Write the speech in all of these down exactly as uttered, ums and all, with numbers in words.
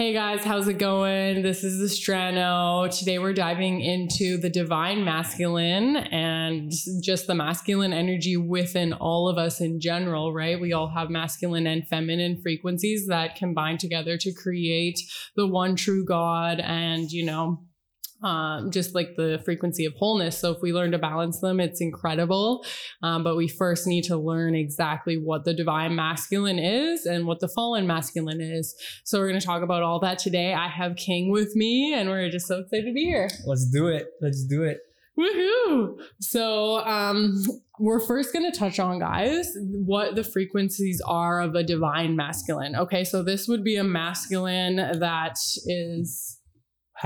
Hey guys, how's it going? This is Astrano. Today we're diving into the divine masculine and just the masculine energy within all of us in general, right? We all have masculine and feminine frequencies that combine together to create the one true God and, you know, Um, just like the frequency of wholeness. So if we learn to balance them, it's incredible. Um, but we first need to learn exactly what the divine masculine is and what the fallen masculine is. So we're going to talk about all that today. I have King with me and we're just so excited to be here. Let's do it. Let's do it. Woohoo! So um, we're first going to touch on, guys, what the frequencies are of a divine masculine. Okay, so this would be a masculine that is...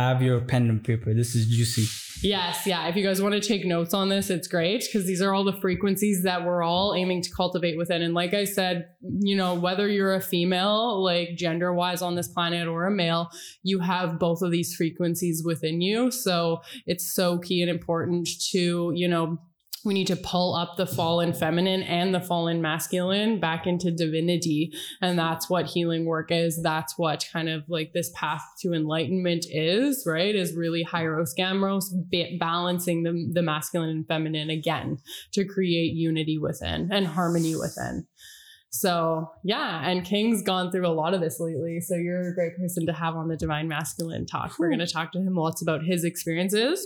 Have your pen and paper. This is juicy. Yes. Yeah. If you guys want to take notes on this, it's great because these are all the frequencies that we're all aiming to cultivate within. And like I said, you know, whether you're a female, like gender wise on this planet, or a male, you have both of these frequencies within you. So it's so key and important to, you know, we need to pull up the fallen feminine and the fallen masculine back into divinity. And that's what healing work is. That's what kind of like this path to enlightenment is, right? Is really Hieros Gamos, ba- balancing the, the masculine and feminine again to create unity within and harmony within. So yeah, and King's gone through a lot of this lately. So you're a great person to have on the Divine Masculine Talk. Cool. We're going to talk to him lots about his experiences.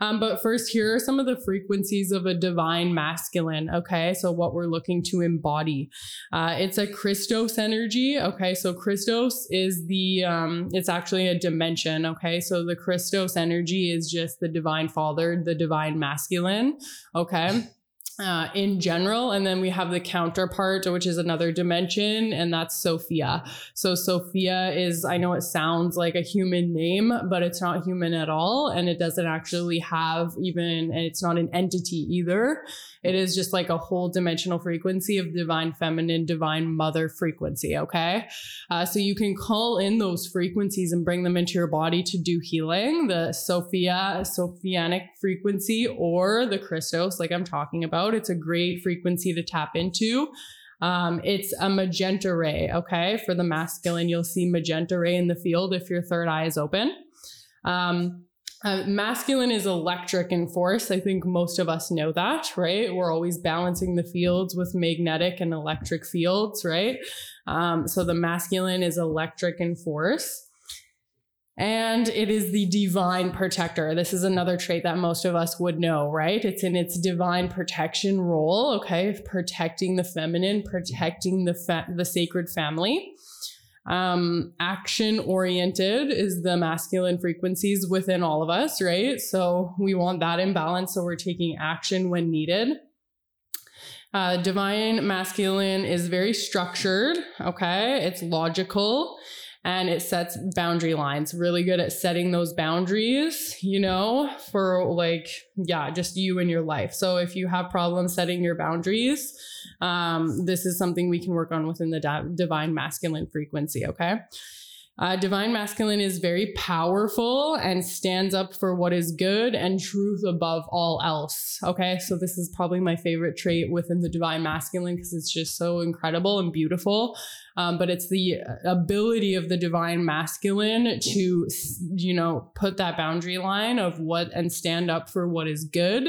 Um, but first, here are some of the frequencies of a Divine Masculine. Okay, so what we're looking to embody. Uh, it's a Christos energy. Okay, so Christos is the, um, it's actually a dimension. Okay, so the Christos energy is just the Divine Father, the Divine Masculine. Okay. Uh, in general. And then we have the counterpart, which is another dimension, and that's Sophia. So Sophia is, I know it sounds like a human name, but it's not human at all. And it doesn't actually have even, and it's not an entity either. It is just like a whole dimensional frequency of divine feminine, divine mother frequency. Okay. Uh, so you can call in those frequencies and bring them into your body to do healing, the Sophia, Sophianic frequency, or the Christos, like I'm talking about. It's a great frequency to tap into. Um, it's a magenta ray. Okay. For the masculine, you'll see magenta ray in the field if your third eye is open. Um, Uh, masculine is electric in force. I think most of us know that, right? We're always balancing the fields with magnetic and electric fields, right? Um, so the masculine is electric in force. And it is the divine protector. This is another trait that most of us would know, right? It's in its divine protection role, okay? Protecting the feminine, protecting the fa- the sacred family. Um, action-oriented is the masculine frequencies within all of us, right? So we want that in balance, so we're taking action when needed. Uh, divine masculine is very structured, okay? It's logical. And it sets boundary lines, really good at setting those boundaries, you know, for like, yeah, just you and your life. So if you have problems setting your boundaries, um, this is something we can work on within the di- divine masculine frequency. Okay. Uh, divine masculine is very powerful and stands up for what is good and truth above all else. Okay. So this is probably my favorite trait within the divine masculine because it's just so incredible and beautiful. Um, but it's the ability of the divine masculine to, you know, put that boundary line of what and stand up for what is good,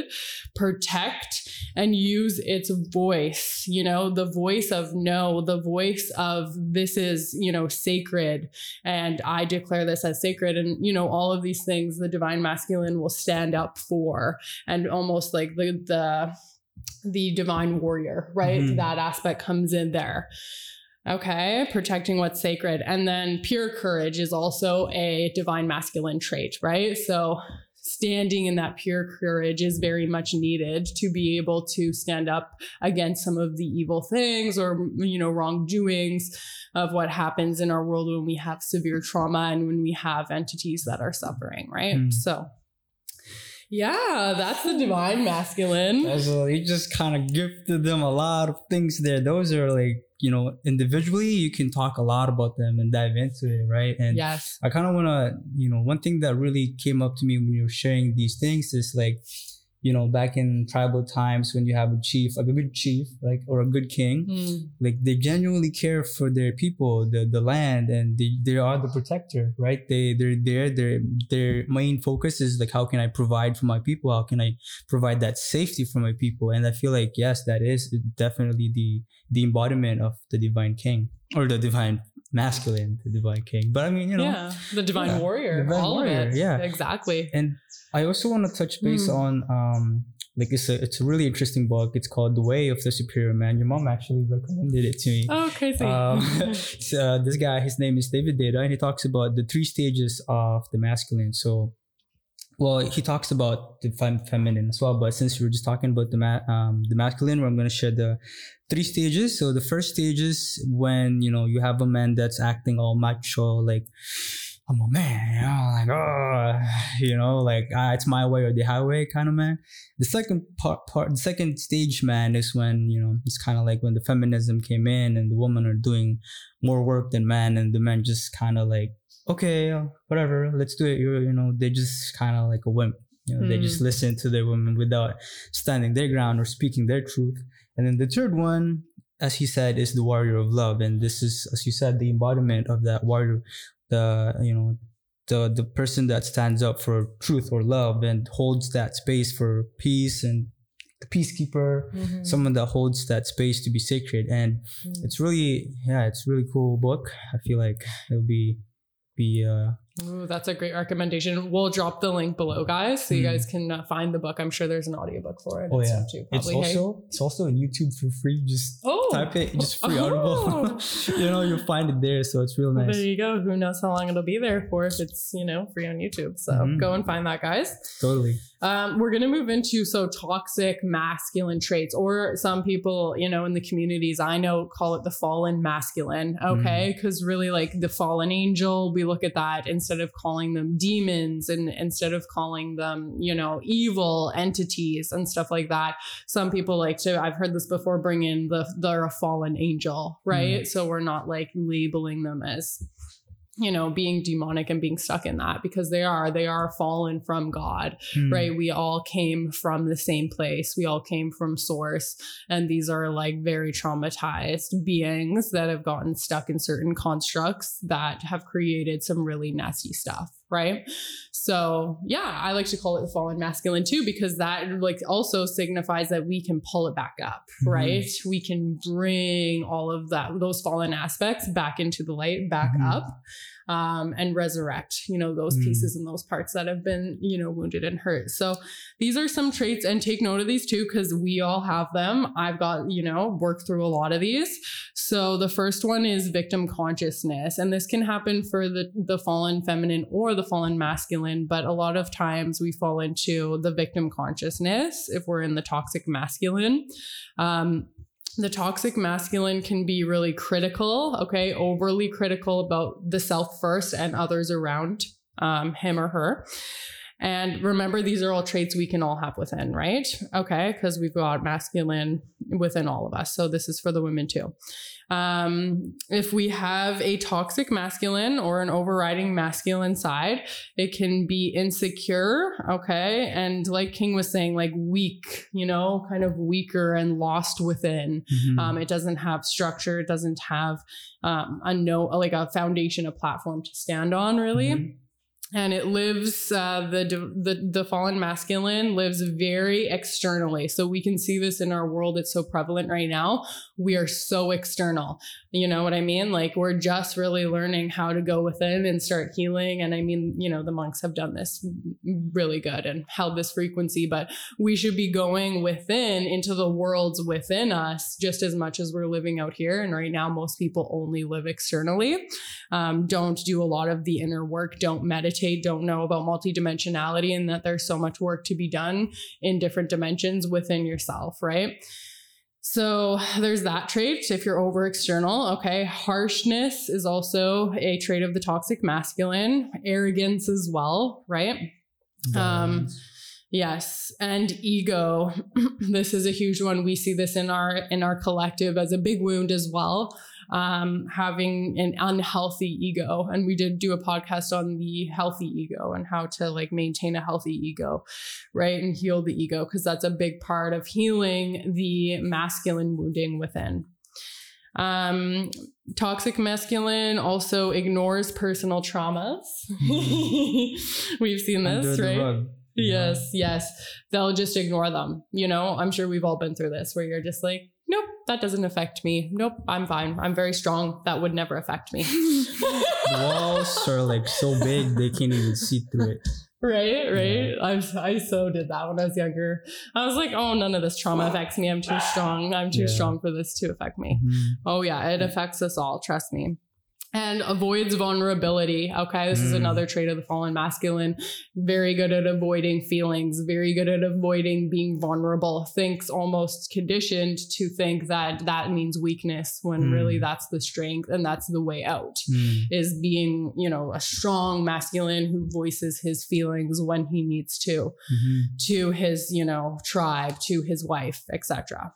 protect and use its voice, you know, the voice of no, the voice of this is, you know, sacred. And I declare this as sacred. And, you know, all of these things the divine masculine will stand up for, and almost like the, the, the divine warrior, right? Mm-hmm. That aspect comes in there. Okay. Protecting what's sacred. And then pure courage is also a divine masculine trait, right? So standing in that pure courage is very much needed to be able to stand up against some of the evil things or, you know, wrongdoings of what happens in our world when we have severe trauma and when we have entities that are suffering, right? Mm. So yeah, that's the divine masculine. You just kind of gifted them a lot of things there. Those are like, you know, individually, you can talk a lot about them and dive into it, right? And yes. I kind of want to, you know, one thing that really came up to me when you were sharing these things is like, you know, back in tribal times when you have a chief, like a good chief, like, or a good king, mm. like they genuinely care for their people, the, the land, and they, they are the protector, right? They, they're there, their, their main focus is like, how can I provide for my people? How can I provide that safety for my people? And I feel like, yes, that is definitely the, the embodiment of the divine king, or the divine masculine, the divine king. But I mean, you know, yeah, the divine yeah, warrior, divine all warrior, of it. Yeah, exactly. And I also want to touch base mm. on, um, like, it's a, it's a really interesting book. It's called The Way of the Superior Man. Your mom actually recommended it to me. Oh, crazy. Um, so, uh, this guy, his name is David Deida, and he talks about the three stages of the masculine. So, well, he talks about the fem- feminine as well, but since we were just talking about the ma- um, the masculine, where I'm going to share the three stages. So the first stage is when, you know, you have a man that's acting all macho, like, I'm a man, you know, like, oh, you know, like, ah, it's my way or the highway kind of man. The second part, part, the second stage, man, is when, you know, it's kind of like when the feminism came in and the women are doing more work than men, and the men just kind of like, okay, whatever, let's do it. You, you know, they just kind of like a wimp. You know, mm. they just listen to the women without standing their ground or speaking their truth. And then the third one, as he said, is the warrior of love. And this is, as you said, the embodiment of that warrior. The, you know, the the person that stands up for truth or love and holds that space for peace, and the peacekeeper, mm-hmm. someone that holds that space to be sacred. And mm. it's really, yeah, it's really cool book. I feel like it'll be, be, uh, Ooh, that's a great recommendation. We'll drop the link below, guys, so you mm. guys can uh, find the book. I'm sure there's an audiobook for it. Oh yeah, too, it's also hey. it's also on YouTube for free. Just oh. type it, just free oh. Audible. You know, you'll find it there. So it's real nice. Well, there you go. Who knows how long it'll be there for if it's, you know, free on YouTube. So mm-hmm. go and find that, guys. Totally. Um, we're gonna move into so toxic masculine traits, or some people, you know, in the communities I know call it the fallen masculine. Okay, because mm. really, like the fallen angel, we look at that and. Instead of calling them demons and instead of calling them, you know, evil entities and stuff like that. Some people like to, I've heard this before, bring in the, they're a fallen angel, right? Mm-hmm. So we're not like labeling them as, you know, being demonic and being stuck in that, because they are, they are fallen from God, mm-hmm. right? We all came from the same place. We all came from source. And these are like very traumatized beings that have gotten stuck in certain constructs that have created some really nasty stuff. Right. So yeah, I like to call it the fallen masculine too, because that like also signifies that we can pull it back up, mm-hmm. right? We can bring all of that, those fallen aspects back into the light, back mm-hmm. up, um, and resurrect, you know, those mm-hmm. pieces and those parts that have been, you know, wounded and hurt. So these are some traits, and take note of these too, because we all have them. I've got, you know, worked through a lot of these. So the first one is victim consciousness, and this can happen for the, the fallen feminine or the fallen masculine, but a lot of times we fall into the victim consciousness if we're in the toxic masculine. Um, the toxic masculine can be really critical, okay, overly critical about the self first and others around um, him or her. And remember, these are all traits we can all have within, right? Okay, because we've got masculine within all of us. So this is for the women too. Um, if we have a toxic masculine or an overriding masculine side, it can be insecure, okay? And like King was saying, like weak, you know, kind of weaker and lost within. Mm-hmm. Um, it doesn't have structure. It doesn't have um, a no, like a foundation, a platform to stand on, really. Mm-hmm. And it lives, uh, the, the, the fallen masculine lives very externally. So we can see this in our world. It's so prevalent right now. We are so external. You know what I mean? Like we're just really learning how to go within and start healing. And I mean, you know, the monks have done this really good and held this frequency, but we should be going within into the worlds within us just as much as we're living out here. And right now, most people only live externally. Um, don't do a lot of the inner work. Don't meditate. Don't know about multidimensionality and that there's so much work to be done in different dimensions within yourself, right? So there's that trait if you're over external. Okay. Harshness is also a trait of the toxic masculine. Arrogance as well, right? Um, yes. And ego. This is a huge one. We see this in our in our collective as a big wound as well. um, having an unhealthy ego. And we did do a podcast on the healthy ego and how to like maintain a healthy ego, right? And heal the ego, because that's a big part of healing the masculine wounding within. Um, toxic masculine also ignores personal traumas. We've seen this, right? Yeah. Yes, yes. They'll just ignore them. You know, I'm sure we've all been through this where you're just like, nope, that doesn't affect me. Nope, I'm fine. I'm very strong. That would never affect me. The walls are like so big, they can't even see through it. Right, right. Yeah. I I so did that when I was younger. I was like, oh, none of this trauma affects me. I'm too strong. I'm too yeah. strong for this to affect me. Mm-hmm. Oh, yeah, it affects us all. Trust me. And avoids vulnerability. Okay, this mm. is another trait of the fallen masculine. Very good at avoiding feelings. Very good at avoiding being vulnerable. Thinks almost conditioned to think that that means weakness when mm. really that's the strength and that's the way out. Mm. Is being, you know, a strong masculine who voices his feelings when he needs to, mm-hmm. to his, you know, tribe, to his wife, et cetera.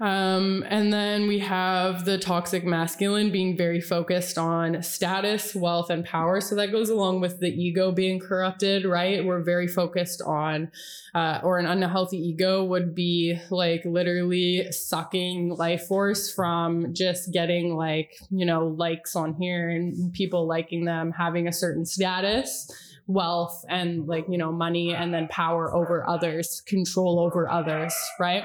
Um, and then we have the toxic masculine being very focused on status, wealth, and power. So that goes along with the ego being corrupted, right? We're very focused on, uh, or an unhealthy ego would be like literally sucking life force from just getting like, you know, likes on here and people liking them, having a certain status, wealth, and like, you know, money, and then power over others, control over others, right?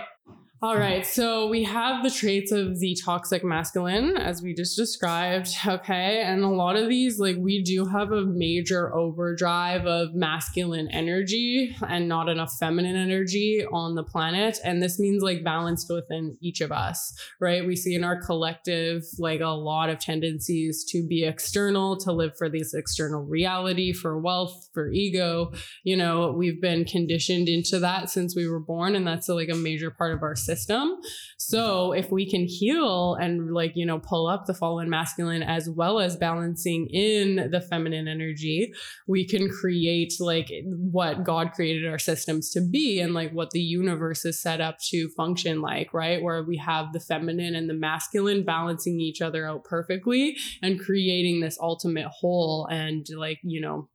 All right, so we have the traits of the toxic masculine, as we just described, okay? And a lot of these, like, we do have a major overdrive of masculine energy and not enough feminine energy on the planet. And this means, like, balanced within each of us, right? We see in our collective, like, a lot of tendencies to be external, to live for this external reality, for wealth, for ego. You know, we've been conditioned into that since we were born, and that's, like, a major part of our system. So if we can heal and like, you know, pull up the fallen masculine as well as balancing in the feminine energy, we can create like what God created our systems to be and like what the universe is set up to function like, right? Where we have the feminine and the masculine balancing each other out perfectly and creating this ultimate whole and like, you know,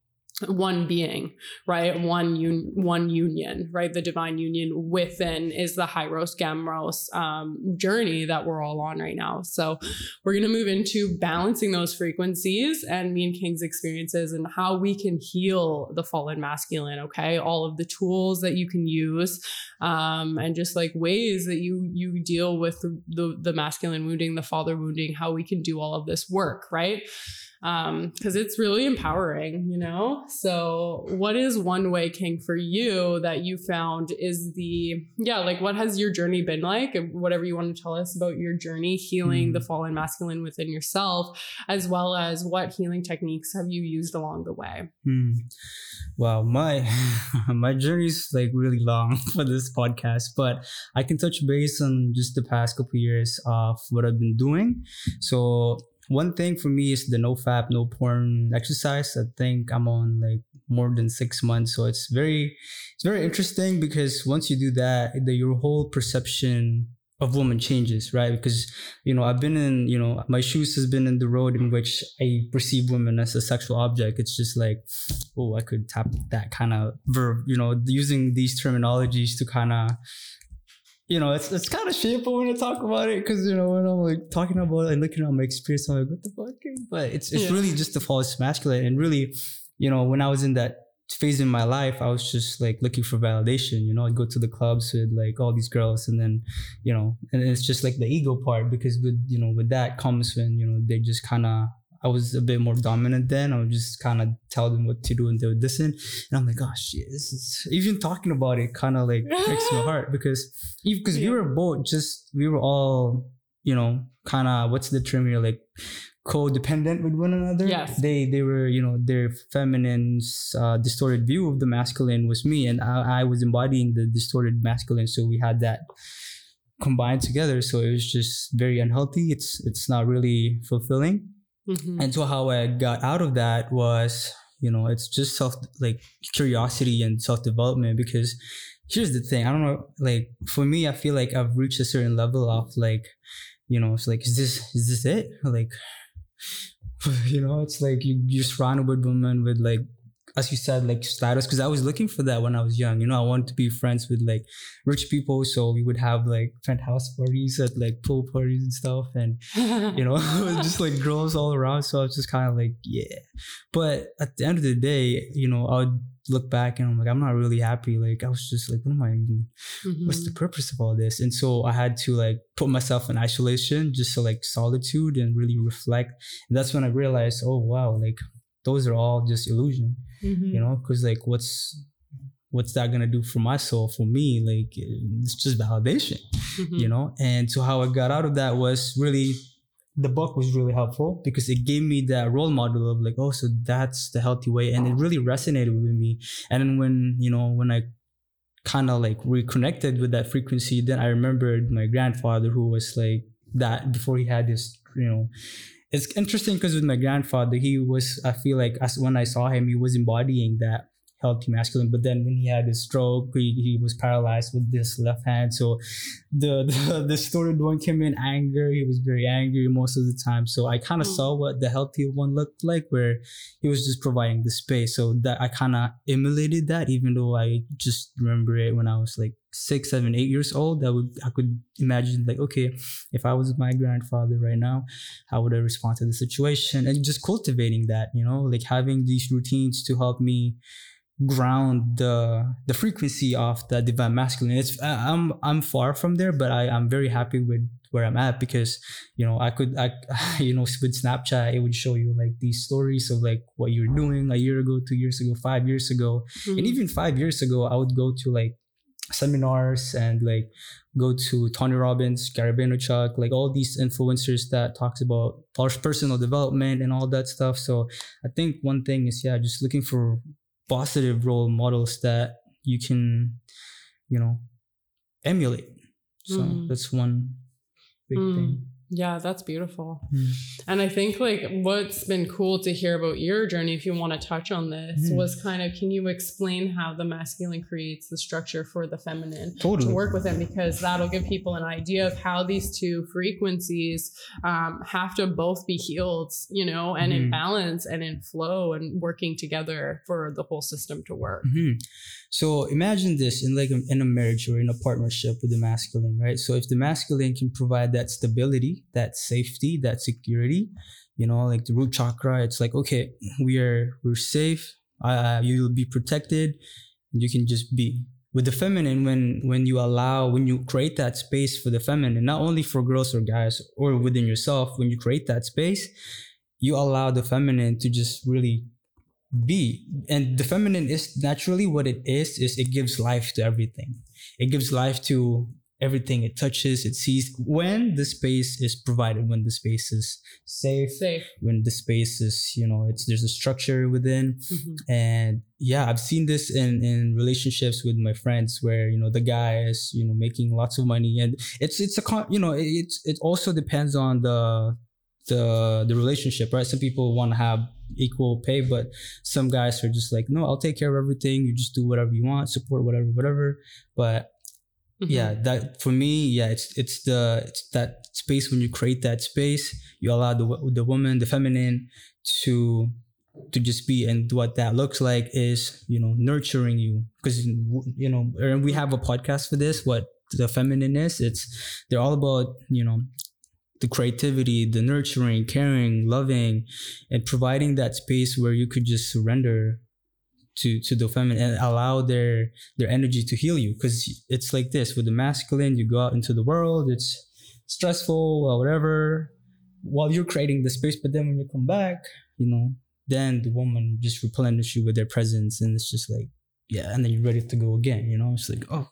one being, right? One un- one union, right? The divine union within is the Hieros Gamos um, journey that we're all on right now. So we're going to move into balancing those frequencies and me and King's experiences and how we can heal the fallen masculine, okay? All of the tools that you can use um, and just like ways that you you deal with the, the masculine wounding, the father wounding, how we can do all of this work, right? Um, cause it's really empowering, you know? So what is one way, King, for you that you found is the, yeah, like what has your journey been like? Whatever you want to tell us about your journey, healing mm. the fallen masculine within yourself, as well as what healing techniques have you used along the way? Mm. Wow. My, my journey is like really long for this podcast, but I can touch base on just the past couple of years of what I've been doing. So one thing for me is the no fap, no porn exercise. I think I'm on like more than six months. So it's very, it's very interesting because once you do that, the, your whole perception of woman changes, right? Because, you know, I've been in, you know, my shoes has been in the road in which I perceive women as a sexual object. It's just like, oh, I could tap that kind of verb, you know, using these terminologies to kind of, you know, it's it's kind of shameful when I talk about it because, you know, when I'm like talking about it and looking at my experience, I'm like, what the fuck? But it's it's yeah. really just the false masculine. And really, you know, when I was in that phase in my life, I was just like looking for validation, you know, I'd go to the clubs with like all these girls and then, you know, and it's just like the ego part because with, you know, with that comes when, you know, they just kind of, I was a bit more dominant then. I would just kind of tell them what to do and they would listen. And I'm like, oh shit, this is, even talking about it kind of like breaks my heart because because yeah. we were both just, we were all, you know, kind of, what's the term here? Like codependent with one another. Yes. They, they were, you know, their feminine's uh, distorted view of the masculine was me. And I, I was embodying the distorted masculine. So we had that combined together. So it was just very unhealthy. It's, it's not really fulfilling. Mm-hmm. And so how I got out of that was, you know, it's just self like curiosity and self-development because here's the thing. I don't know. Like for me, I feel like I've reached a certain level of like you know, it's like, is this, is this it? Like, you know, it's like you, you're surrounded with women with, like, as you said, like, status. Cause I was looking for that when I was young, you know, I wanted to be friends with, like, rich people. So we would have, like, penthouse parties at, like, pool parties and stuff. And, you know, just, like, girls all around. So I was just kind of like, yeah. But at the end of the day, you know, I would look back and I'm like, I'm not really happy. Like, I was just like, what am I even, mm-hmm. what's the purpose of all this? And so I had to, like, put myself in isolation, just to, like, solitude and really reflect. And that's when I realized, oh, wow, like, those are all just illusion, mm-hmm. you know, because, like, what's what's that going to do for my soul, for me? Like, it's just validation, mm-hmm. you know. And so how I got out of that was really, the book was really helpful because it gave me that role model of, like, oh, so that's the healthy way. And it really resonated with me. And then when, you know, when I kind of, like, reconnected with that frequency, then I remembered my grandfather, who was like that before he had this, you know. It's interesting because with my grandfather, he was, I feel like as when I saw him, he was embodying that healthy masculine. But then when he had his stroke, he, he was paralyzed with this left hand. So the, the, the distorted one came in anger. He was very angry most of the time. So I kind of mm. saw what the healthy one looked like, where he was just providing the space. So that I kind of emulated that, even though I just remember it when I was like six, seven, eight years old. That would, I could imagine, like, okay, if I was my grandfather right now, how would I respond to the situation? And just cultivating that, you know, like having these routines to help me ground the the frequency of the divine masculine. It's I'm I'm far from there, but I I'm very happy with where I'm at because, you know, I could I you know, with Snapchat, it would show you, like, these stories of, like, what you're doing a year ago, two years ago, five years ago, mm-hmm. and even five years ago, I would go to, like, seminars and, like, go to Tony Robbins, Gary Vaynerchuk, like, all these influencers that talks about personal development and all that stuff. So I think one thing is, yeah, just looking for positive role models that you can, you know, emulate. So mm. that's one big mm. thing. Yeah, that's beautiful. Mm. And I think, like, what's been cool to hear about your journey, if you want to touch on this, mm. was kind of, can you explain how the masculine creates the structure for the feminine totally. To work with it? Because that'll give people an idea of how these two frequencies um, have to both be healed, you know, and mm. in balance and in flow and working together for the whole system to work. Mm-hmm. So imagine this in, like, a, in a marriage or in a partnership with the masculine, right? So if the masculine can provide that stability, that safety, that security, you know, like the root chakra, it's like, okay, we are, we're safe. Uh, you'll be protected. You can just be. With the feminine, when, when you allow, when you create that space for the feminine, not only for girls or guys or within yourself, when you create that space, you allow the feminine to just really be. And the feminine is naturally what it is, is it gives life to everything. It gives life to everything it touches, it sees, when the space is provided, when the space is safe, safe. When the space is, you know, it's, there's a structure within. Mm-hmm. And yeah, I've seen this in, in relationships with my friends where, you know, the guy is, you know, making lots of money, and it's, it's a con, you know, it, it's, it also depends on the, the, the relationship, right? Some people want to have equal pay, but some guys are just like, no, I'll take care of everything. You just do whatever you want, support whatever, whatever. But mm-hmm. yeah, that for me, yeah, it's it's the it's that space. When you create that space, you allow the the woman, the feminine, to to just be. And what that looks like is, you know, nurturing you, because, you know, and we have a podcast for this. What the feminine is, it's they're all about, you know, the creativity, the nurturing, caring, loving, and providing that space where you could just surrender to to the feminine and allow their their energy to heal you. Because it's like this with the masculine, you go out into the world, it's stressful or whatever while you're creating the space, but then when you come back, you know, then the woman just replenishes you with their presence, and it's just like, yeah, and then you're ready to go again, you know. It's like, oh,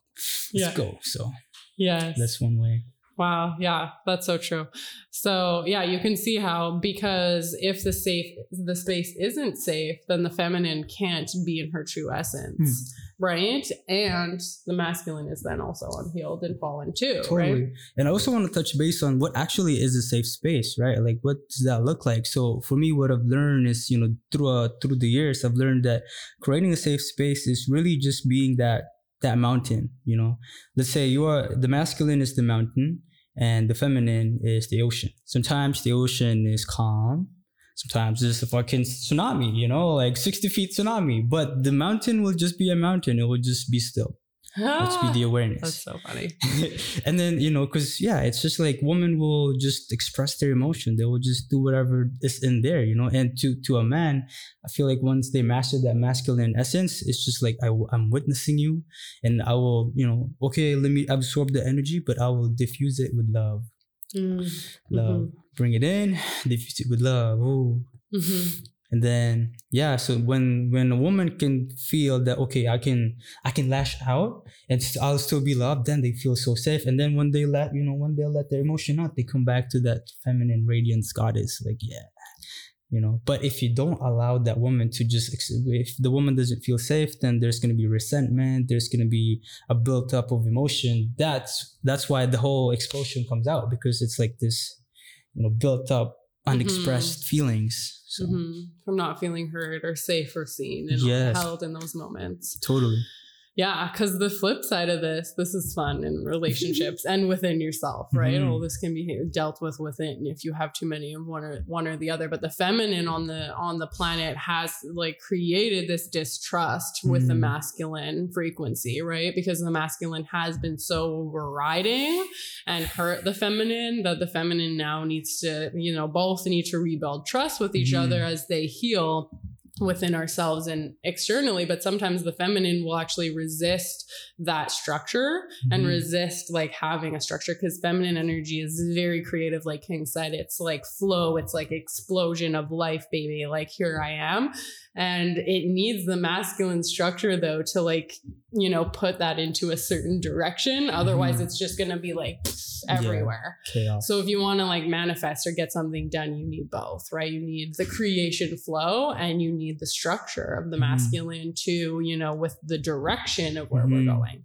let's yeah. go. So yeah, that's one way. Wow. Yeah, that's so true. So yeah, you can see how, because if the safe, the space isn't safe, then the feminine can't be in her true essence. Hmm. Right. And the masculine is then also unhealed and fallen too. Totally. Right? And I also want to touch base on what actually is a safe space, right? Like, what does that look like? So for me, what I've learned is, you know, through, uh, through the years, I've learned that creating a safe space is really just being that, that mountain, you know. Let's say you are, the masculine is the mountain, and the feminine is the ocean. Sometimes the ocean is calm. Sometimes it's a fucking tsunami, you know, like sixty feet tsunami. But the mountain will just be a mountain. It will just be still. Let's be the awareness. That's so funny. And then, you know, because, yeah, it's just like women will just express their emotion. They will just do whatever is in there, you know. And to to a man, I feel like once they master that masculine essence, it's just like I, I'm witnessing you and I will, you know, okay, let me absorb the energy, but I will diffuse it with love. Mm. Love. Mm-hmm. Bring it in, diffuse it with love. Ooh. Mm-hmm. And then, yeah, so when, when a woman can feel that, okay, I can, I can lash out and st- I'll still be loved, then they feel so safe. And then when they let, you know, when they let their emotion out, they come back to that feminine radiance goddess, like, yeah, you know. But if you don't allow that woman to just, if the woman doesn't feel safe, then there's going to be resentment. There's going to be a built up of emotion. That's, that's why the whole explosion comes out, because it's like this, you know, built up, unexpressed mm-hmm. feelings so. mm-hmm. from not feeling heard or safe or seen and yes. held in those moments. Totally. Yeah, because the flip side of this, this is fun in relationships and within yourself, right? Mm-hmm. All this can be dealt with within if you have too many of one or one or the other. But the feminine on the on the planet has like created this distrust mm-hmm. with the masculine frequency, right? Because the masculine has been so overriding and hurt the feminine that the feminine now needs to, you know, both need to rebuild trust with each mm-hmm. other as they heal within ourselves and externally. But sometimes the feminine will actually resist that structure mm-hmm. and resist like having a structure, because feminine energy is very creative. Like King said, it's like flow, it's like explosion of life, baby, like here I am. And it needs the masculine structure though to like, you know, put that into a certain direction. Otherwise mm-hmm. it's just gonna be like everywhere. Yeah. So if you want to like manifest or get something done, you need both, right? You need the creation flow and you need the structure of the masculine mm. to, you know, with the direction of where mm. we're going.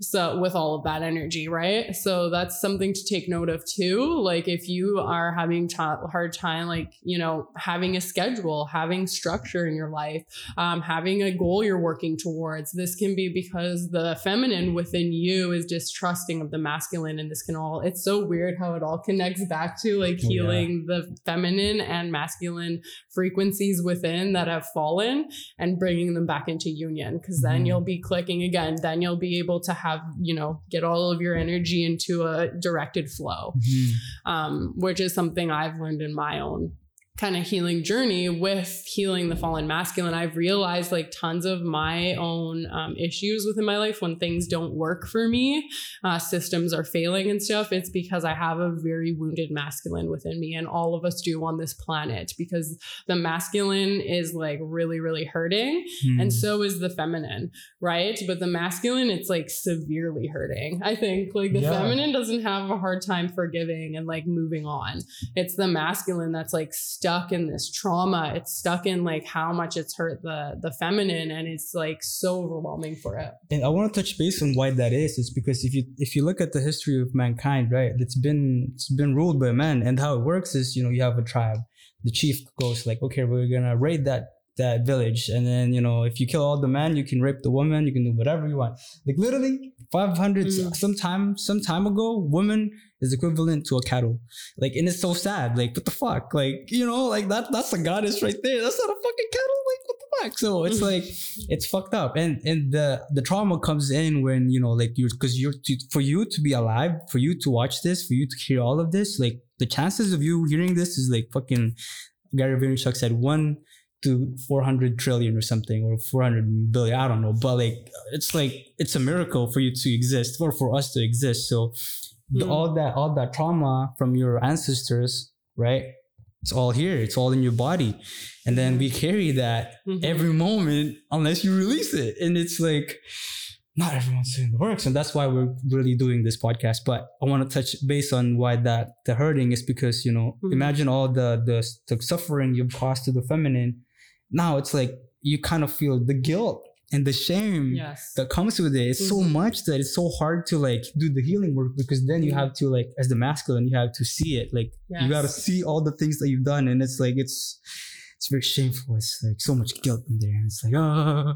So with all of that energy, right? So that's something to take note of too. Like if you are having a ta- hard time, like, you know, having a schedule, having structure in your life, um, having a goal you're working towards, this can be because the feminine within you is distrusting of the masculine. And this can all, it's so weird how it all connects back to like healing yeah. the feminine and masculine frequencies within that have fallen and bringing them back into union. Cause mm. then you'll be clicking again. Then you'll be able to have Have, you know, get all of your energy into a directed flow, mm-hmm. um, which is something I've learned in my own kind of healing journey with healing the fallen masculine. I've realized like tons of my own um, issues within my life when things don't work for me, uh, systems are failing and stuff. It's because I have a very wounded masculine within me, and all of us do on this planet, because the masculine is like really, really hurting. Mm. And so is the feminine, right? But the masculine, it's like severely hurting. I think like the yeah. feminine doesn't have a hard time forgiving and like moving on. It's the masculine that's like stuck in this trauma. It's stuck in like how much it's hurt the the feminine, and it's like so overwhelming for it. And I want to touch base on why that is. It's because if you if you look at the history of mankind, right, it's been it's been ruled by men. And how it works is, you know, you have a tribe. The chief goes like, okay, we're gonna raid that that village, and then, you know, if you kill all the men, you can rape the woman, you can do whatever you want. Like literally five hundred mm. some time some time ago, women is equivalent to a cattle. Like, and it's so sad. Like, what the fuck? Like, you know, like that that's a goddess right there. That's not a fucking cattle. Like, what the fuck? So it's like, it's fucked up. And and the the trauma comes in when, you know, like you're, because you're to, for you to be alive, for you to watch this, for you to hear all of this, like the chances of you hearing this is like fucking Gary Vaynerchuk said one to four hundred trillion or something, or four hundred billion, I don't know. But like, it's like, it's a miracle for you to exist, or for us to exist. So the, mm. all that, all that trauma from your ancestors, right? It's all here. It's all in your body. And then we carry that mm-hmm. every moment, unless you release it. And it's like, not everyone's doing the works. And that's why we're really doing this podcast. But I want to touch base on why that the hurting is, because, you know, mm-hmm. imagine all the, the, the suffering you've caused to the feminine. Now it's like you kind of feel the guilt and the shame yes. that comes with it. It's mm-hmm. so much that it's so hard to like do the healing work, because then you have to, like, as the masculine, you have to see it. Like yes. you got to see all the things that you've done. And it's like, it's it's very shameful. It's like so much guilt in there, and it's like ah.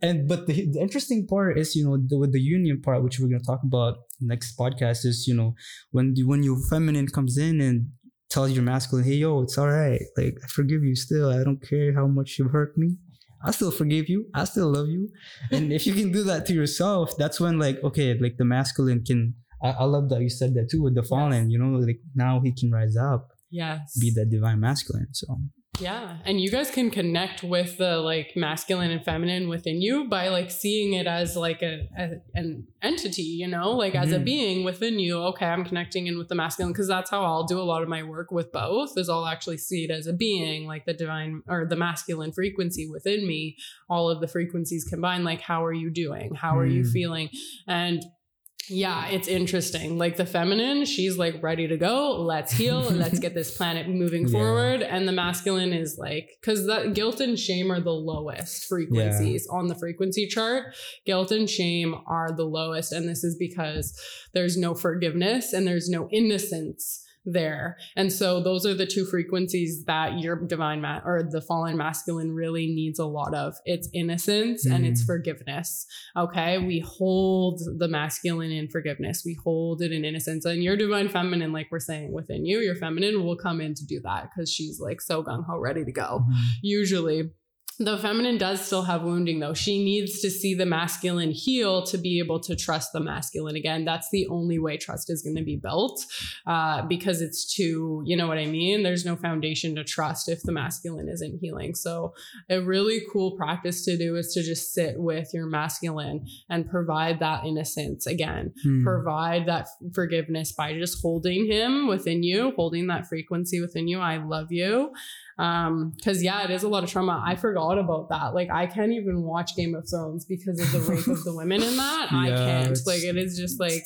And but the, the interesting part is, you know, the, with the union part, which we're gonna talk about next podcast, is, you know, when the, when your feminine comes in and tells your masculine, hey yo, it's all right, like I forgive you still. I don't care how much you hurt me. I still forgive you. I still love you. And if you can do that to yourself, that's when, like, okay, like the masculine can. I, I love that you said that too with the fallen. Yes. You know, like now he can rise up. Yes. Be that divine masculine. So. Yeah, and you guys can connect with the like masculine and feminine within you by like seeing it as like a, a an entity, you know, like mm-hmm. as a being within you. Okay, I'm connecting in with the masculine, because that's how I'll do a lot of my work with both, is I'll actually see it as a being, like the divine or the masculine frequency within me, all of the frequencies combined. Like, how are you doing? How are mm. you feeling? And yeah, it's interesting. Like the feminine, she's like ready to go. Let's heal. Let's get this planet moving yeah. forward. And the masculine is like, because that guilt and shame are the lowest frequencies yeah. on the frequency chart. Guilt and shame are the lowest. And this is because there's no forgiveness and there's no innocence there. And so those are the two frequencies that your divine ma- or the fallen masculine really needs a lot of. It's innocence mm-hmm. and it's forgiveness. Okay. We hold the masculine in forgiveness. We hold it in innocence. And your divine feminine, like we're saying within you, your feminine will come in to do that, because she's like so gung-ho ready to go. Mm-hmm. Usually the feminine does still have wounding though. She needs to see the masculine heal to be able to trust the masculine again. That's the only way trust is going to be built, uh, because it's too, you know what I mean? There's no foundation to trust if the masculine isn't healing. So a really cool practice to do is to just sit with your masculine and provide that innocence again, hmm. provide that forgiveness by just holding him within you, holding that frequency within you. I love you. Um, cause yeah, it is a lot of trauma. I forgot about that. Like I can't even watch Game of Thrones because of the rape of the women in that. Yeah, I can't. Like it is just like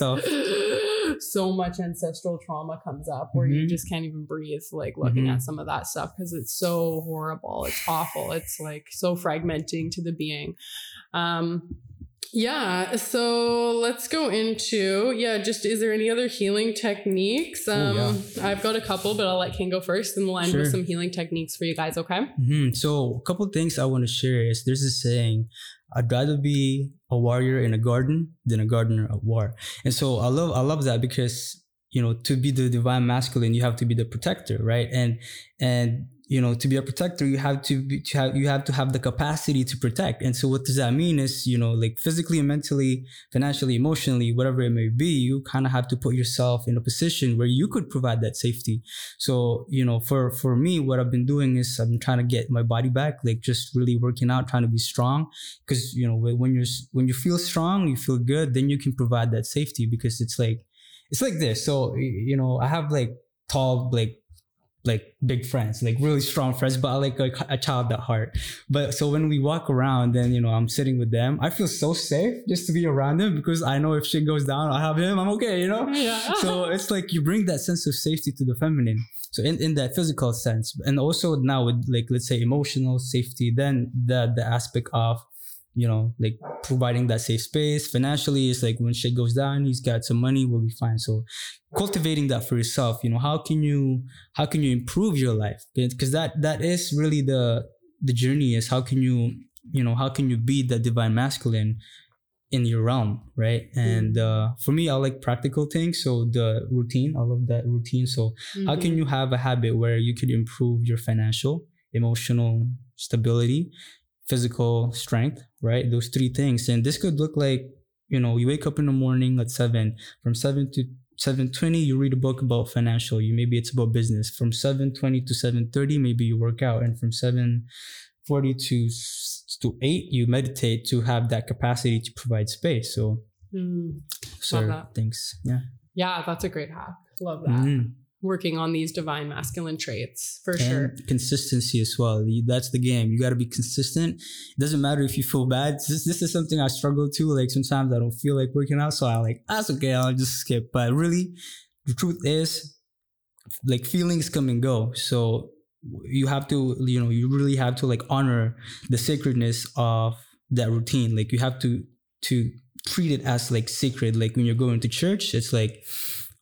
so much ancestral trauma comes up where mm-hmm. you just can't even breathe, like looking mm-hmm. at some of that stuff. Cause it's so horrible. It's awful. It's like so fragmenting to the being. Um, Yeah. So let's go into, yeah, just, is there any other healing techniques? Um, Ooh, yeah. I've got a couple, but I'll let King go first, and we'll end sure. with some healing techniques for you guys. Okay. Mm-hmm. So a couple of things I want to share is there's this saying, I'd rather be a warrior in a garden than a gardener at war. And so I love, I love that because, you know, to be the divine masculine, you have to be the protector, right? And, and, you know, to be a protector, you have to be, to have, you have to have the capacity to protect. And so what does that mean is, you know, like physically, mentally, financially, emotionally, whatever it may be, you kind of have to put yourself in a position where you could provide that safety. So, you know, for, for me, what I've been doing is I've been trying to get my body back, like just really working out, trying to be strong. Cause you know, when you're, when you feel strong, you feel good, then you can provide that safety, because it's like, it's like this. So, you know, I have like tall, like, like big friends, like really strong friends, but I like a, a child at heart. But so when we walk around, then, you know, I'm sitting with them, I feel so safe just to be around them, because I know if shit goes down, I have him, I'm okay, you know? Yeah. So it's like you bring that sense of safety to the feminine. So in, in that physical sense, and also now with like, let's say emotional safety, then the, the aspect of, you know, like providing that safe space. Financially, it's like when shit goes down, he's got some money, we'll be fine. So cultivating that for yourself, you know, how can you, how can you improve your life? Because that, that is really the, the journey is how can you, you know, how can you be the divine masculine in your realm, right? And uh, for me, I like practical things. So the routine, I love that routine. So mm-hmm. how can you have a habit where you could improve your financial, emotional stability, physical strength, right? Those three things. And this could look like, you know, you wake up in the morning at seven, from seven to seven twenty, you read a book about financial, you maybe it's about business. From seven twenty to seven thirty, maybe you work out. And from seven forty to to eight, you meditate to have that capacity to provide space. So, mm, so things. Yeah. Yeah. That's a great hack. Love that. Mm-hmm. Working on these divine masculine traits for and sure. Consistency as well. That's the game. You got to be consistent. It doesn't matter if you feel bad. This, this is something I struggle to. Like sometimes I don't feel like working out. So I like, that's okay. I'll just skip. But really the truth is like feelings come and go. So you have to, you know, you really have to like honor the sacredness of that routine. Like you have to, to treat it as like sacred. Like when you're going to church, it's like,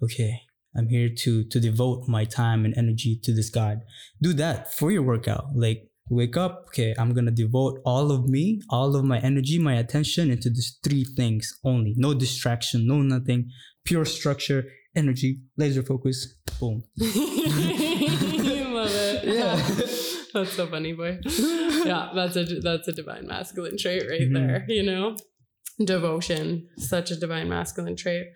okay, I'm here to to devote my time and energy to this God. Do that for your workout. Like, wake up, okay, I'm going to devote all of me, all of my energy, my attention into these three things only. No distraction, no nothing, pure structure, energy, laser focus, boom. Love it. Yeah. That's so funny, boy. Yeah, that's a that's a divine masculine trait right mm-hmm. there, you know? Devotion, such a divine masculine trait.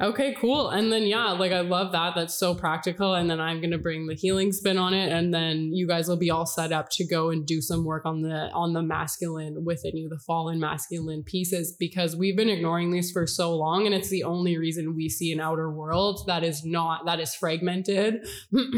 Okay, cool. And then, yeah, like I love that. That's so practical. And then I'm going to bring the healing spin on it. And then you guys will be all set up to go and do some work on the, on the masculine within you, the fallen masculine pieces, because we've been ignoring these for so long. And it's the only reason we see an outer world that is not, that is fragmented,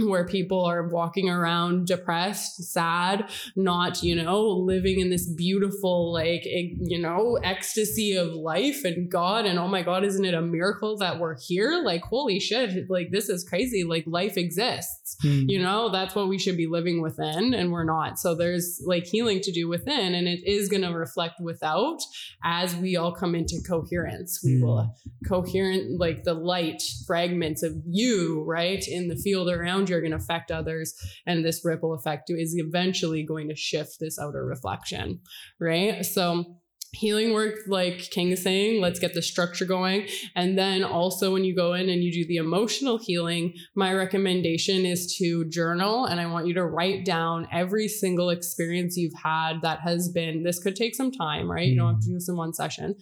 where people are walking around depressed, sad, not, you know, living in this beautiful, like, you know, ecstasy of life and God, and oh my God, isn't it a miracle that we're here? Like, holy shit, like this is crazy. Like, life exists, mm. you know, that's what we should be living within, and we're not. So there's like healing to do within, and it is going to reflect without as we all come into coherence. We mm. will coherent, like the light fragments of you, right, in the field around you are going to affect others, and this ripple effect is eventually going to shift this outer reflection, right? So healing work, like King is saying, let's get the structure going. And then also when you go in and you do the emotional healing, my recommendation is to journal. And I want you to write down every single experience you've had that has been, this could take some time, right? You don't have to do this in one session.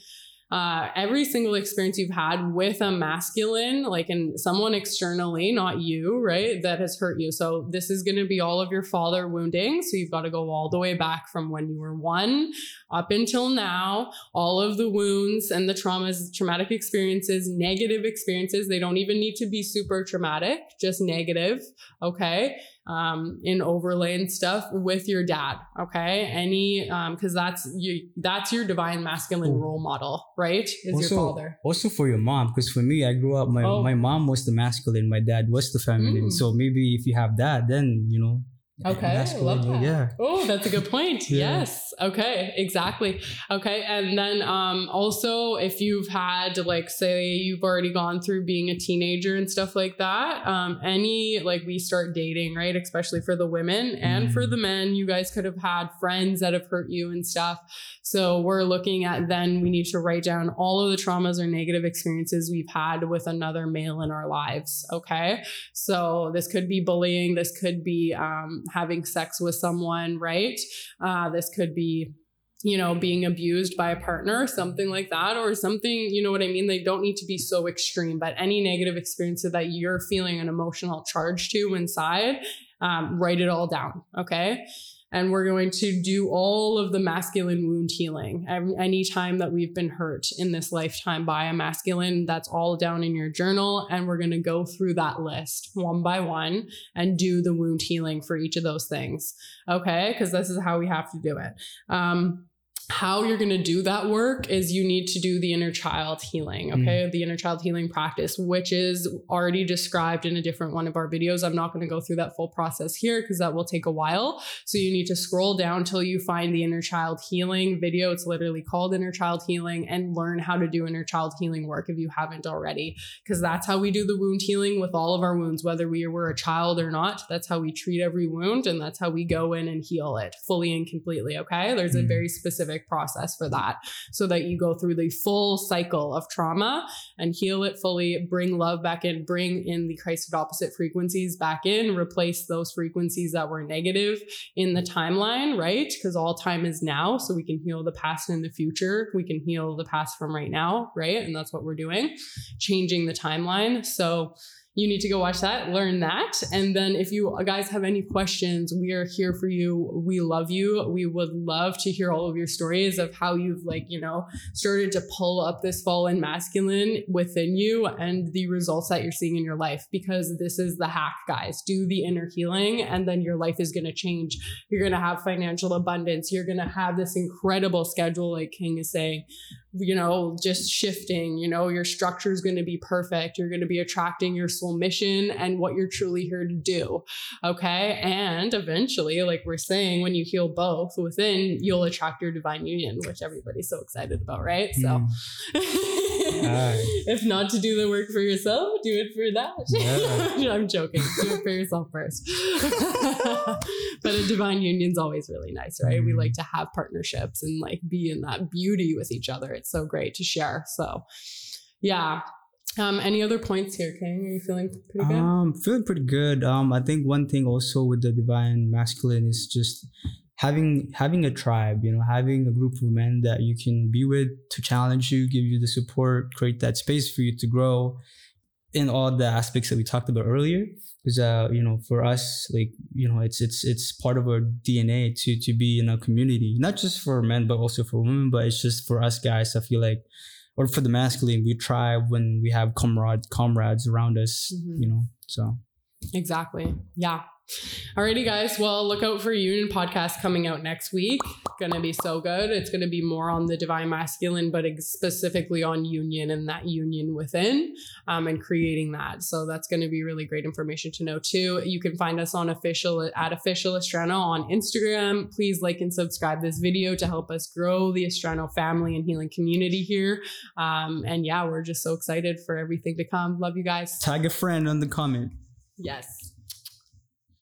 Uh, every single experience you've had with a masculine, like in someone externally, not you, right, that has hurt you. So this is going to be all of your father wounding. So you've got to go all the way back from when you were one up until now, all of the wounds and the traumas, traumatic experiences, negative experiences. They don't even need to be super traumatic, just negative. Okay. Um, in overlay and stuff with your dad. Okay. Any, um, cause that's you, that's your divine masculine role model, right? Is also, your father. Also for your mom. Cause for me, I grew up, my, oh. my mom was the masculine. My dad was the feminine. Mm. So maybe if you have that, then, you know, okay. I love that. Yeah. Oh, that's a good point. Yeah. Yes. Okay. Exactly. Okay. And then, um, also if you've had, like, say you've already gone through being a teenager and stuff like that, um, any, like we start dating, right? Especially for the women and mm. for the men, you guys could have had friends that have hurt you and stuff. So we're looking at, then we need to write down all of the traumas or negative experiences we've had with another male in our lives. Okay. So this could be bullying. This could be, um, having sex with someone, right? Uh, this could be, you know, being abused by a partner, something like that, or something, you know what I mean? They don't need to be so extreme, but any negative experience that you're feeling an emotional charge to inside, um, write it all down. Okay. And we're going to do all of the masculine wound healing. Any time that we've been hurt in this lifetime by a masculine, that's all down in your journal. And we're going to go through that list one by one and do the wound healing for each of those things. Okay. Because this is how we have to do it. Um, How you're going to do that work is you need to do the inner child healing. Okay. Mm. The inner child healing practice, which is already described in a different one of our videos. I'm not going to go through that full process here because that will take a while. So you need to scroll down till you find the inner child healing video. It's literally called inner child healing, and learn how to do inner child healing work if you haven't already, because that's how we do the wound healing with all of our wounds, whether we were a child or not. That's how we treat every wound, and that's how we go in and heal it fully and completely. Okay. There's mm. a very specific process for that, so that you go through the full cycle of trauma and heal it fully, bring love back in, bring in the Christ opposite frequencies back in, replace those frequencies that were negative in the timeline, right? Because all time is now, so we can heal the past and the future. We can heal the past from right now, right? And that's what we're doing, changing the timeline. So you need to go watch that, learn that. And then if you guys have any questions, we are here for you. We love you. We would love to hear all of your stories of how you've, like, you know, started to pull up this fallen masculine within you and the results that you're seeing in your life, because this is the hack, guys. Do the inner healing, and then your life is going to change. You're going to have financial abundance. You're going to have this incredible schedule, like King is saying, you know, just shifting, you know, your structure is going to be perfect. You're going to be attracting your soul mission and what you're truly here to do. Okay. And eventually, like we're saying, when you heal both within, you'll attract your divine union, which everybody's so excited about. Right. Mm. So if not to do the work for yourself, do it for that. Yeah. I'm joking. Do it for yourself first. But a divine union's always really nice, right? Mm. We like to have partnerships and like be in that beauty with each other. It's so great to share. So yeah. Um, any other points here, King? Are you feeling pretty good? Um, feeling pretty good. Um, I think one thing also with the divine masculine is just having having a tribe, you know, having a group of men that you can be with to challenge you, give you the support, create that space for you to grow in all the aspects that we talked about earlier. Because uh, you know, for us, like, you know, it's it's it's part of our D N A to to be in a community, not just for men, but also for women. But it's just for us guys, I feel like, or for the masculine, we thrive when we have comrade comrades around us, mm-hmm. you know, so. Exactly. Yeah. Alrighty, guys. Well, look out for Union podcast coming out next week. Gonna be so good. It's gonna be more on the divine masculine, but ex- specifically on union and that union within, um, and creating that. So that's gonna be really great information to know too. You can find us on official at official Astrano on Instagram. Please like and subscribe this video to help us grow the Astrano family and healing community here. Um, and yeah, we're just so excited for everything to come. Love you guys. Tag a friend on the comment. Yes.